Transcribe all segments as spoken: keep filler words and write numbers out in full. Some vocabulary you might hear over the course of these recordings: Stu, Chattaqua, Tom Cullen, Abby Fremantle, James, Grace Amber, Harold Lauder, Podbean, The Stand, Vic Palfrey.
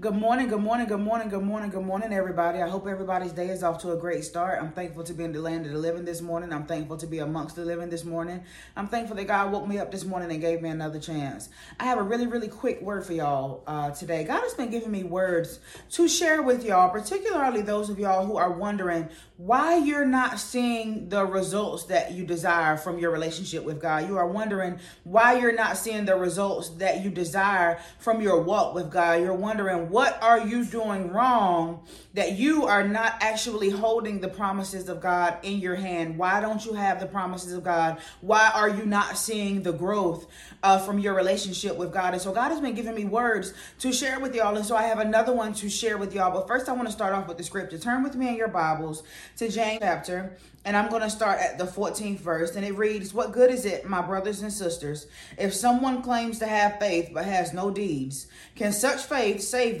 Good morning, good morning, good morning, good morning, good morning, everybody. I hope everybody's day is off to a great start. I'm thankful to be in the land of the living this morning. I'm thankful to be amongst the living this morning. I'm thankful that God woke me up this morning and gave me another chance. I have a really, really quick word for y'all uh, today. God has been giving me words to share with y'all, particularly those of y'all who are wondering why you're not seeing the results that you desire from your relationship with God. You are wondering why you're not seeing the results that you desire from your walk with God. You're wondering, what are you doing wrong that you are not actually holding the promises of God in your hand? Why don't you have the promises of God? Why are you not seeing the growth uh, from your relationship with God? And so God has been giving me words to share with y'all. And so I have another one to share with y'all. But first, I want to start off with the scripture. Turn with me in your Bibles to James chapter, and I'm going to start at the fourteenth verse. And it reads, "What good is it, my brothers and sisters, if someone claims to have faith but has no deeds? Can such faith save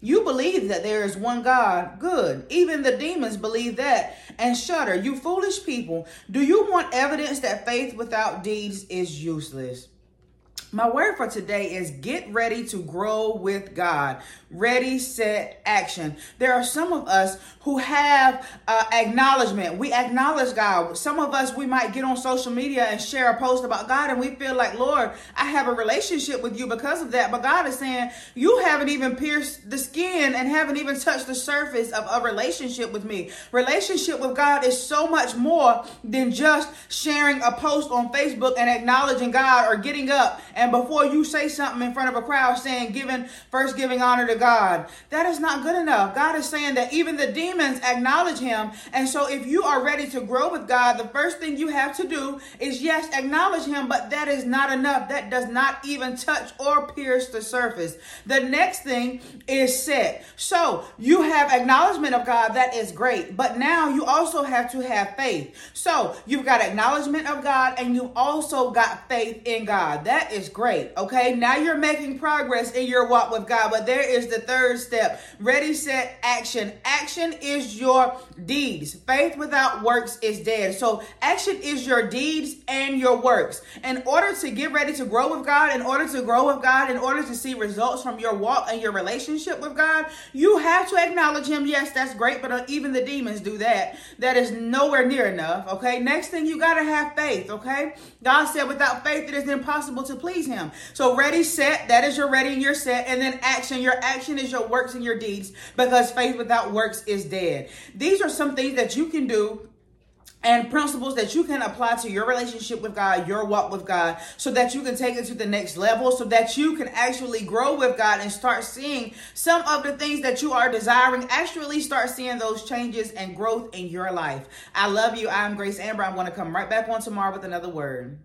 You believe that there is one God. Good. Even the demons believe that and shudder. You foolish people, do you want evidence that faith without deeds is useless?" My word for today is get ready to grow with God. Ready, set, action. There are some of us who have uh, acknowledgement. We acknowledge God. Some of us, we might get on social media and share a post about God, and we feel like, "Lord, I have a relationship with you because of that." But God is saying, you haven't even pierced the skin and haven't even touched the surface of a relationship with me. Relationship with God is so much more than just sharing a post on Facebook and acknowledging God, or getting up and And before you say something in front of a crowd saying, giving, first giving honor to God. That is not good enough. God is saying that even the demons acknowledge him. And so if you are ready to grow with God, the first thing you have to do is, yes, acknowledge him, but that is not enough. That does not even touch or pierce the surface. The next thing is set. So you have acknowledgement of God. That is great. But now you also have to have faith. So you've got acknowledgement of God, and you also got faith in God. That is great. Okay, now you're making progress in your walk with God, but there is the third step. Ready, set, action. Action is your deeds. Faith without works is dead. So action is your deeds and your works. In order to get ready to grow with God, in order to grow with God, in order to see results from your walk and your relationship with God, you have to acknowledge him. Yes, that's great, but even the demons do that. That is nowhere near enough. Okay, next thing, you got to have faith. Okay, God said without faith it is impossible to please him. So ready, set, that is your ready and your set, and then action. Your action is your works and your deeds, because faith without works is dead. These are some things that you can do, and principles that you can apply to your relationship with God, your walk with God, so that you can take it to the next level, so that you can actually grow with God and start seeing some of the things that you are desiring, actually start seeing those changes and growth in your life. I love you. I'm Grace Amber. I'm going to come right back on tomorrow with another word.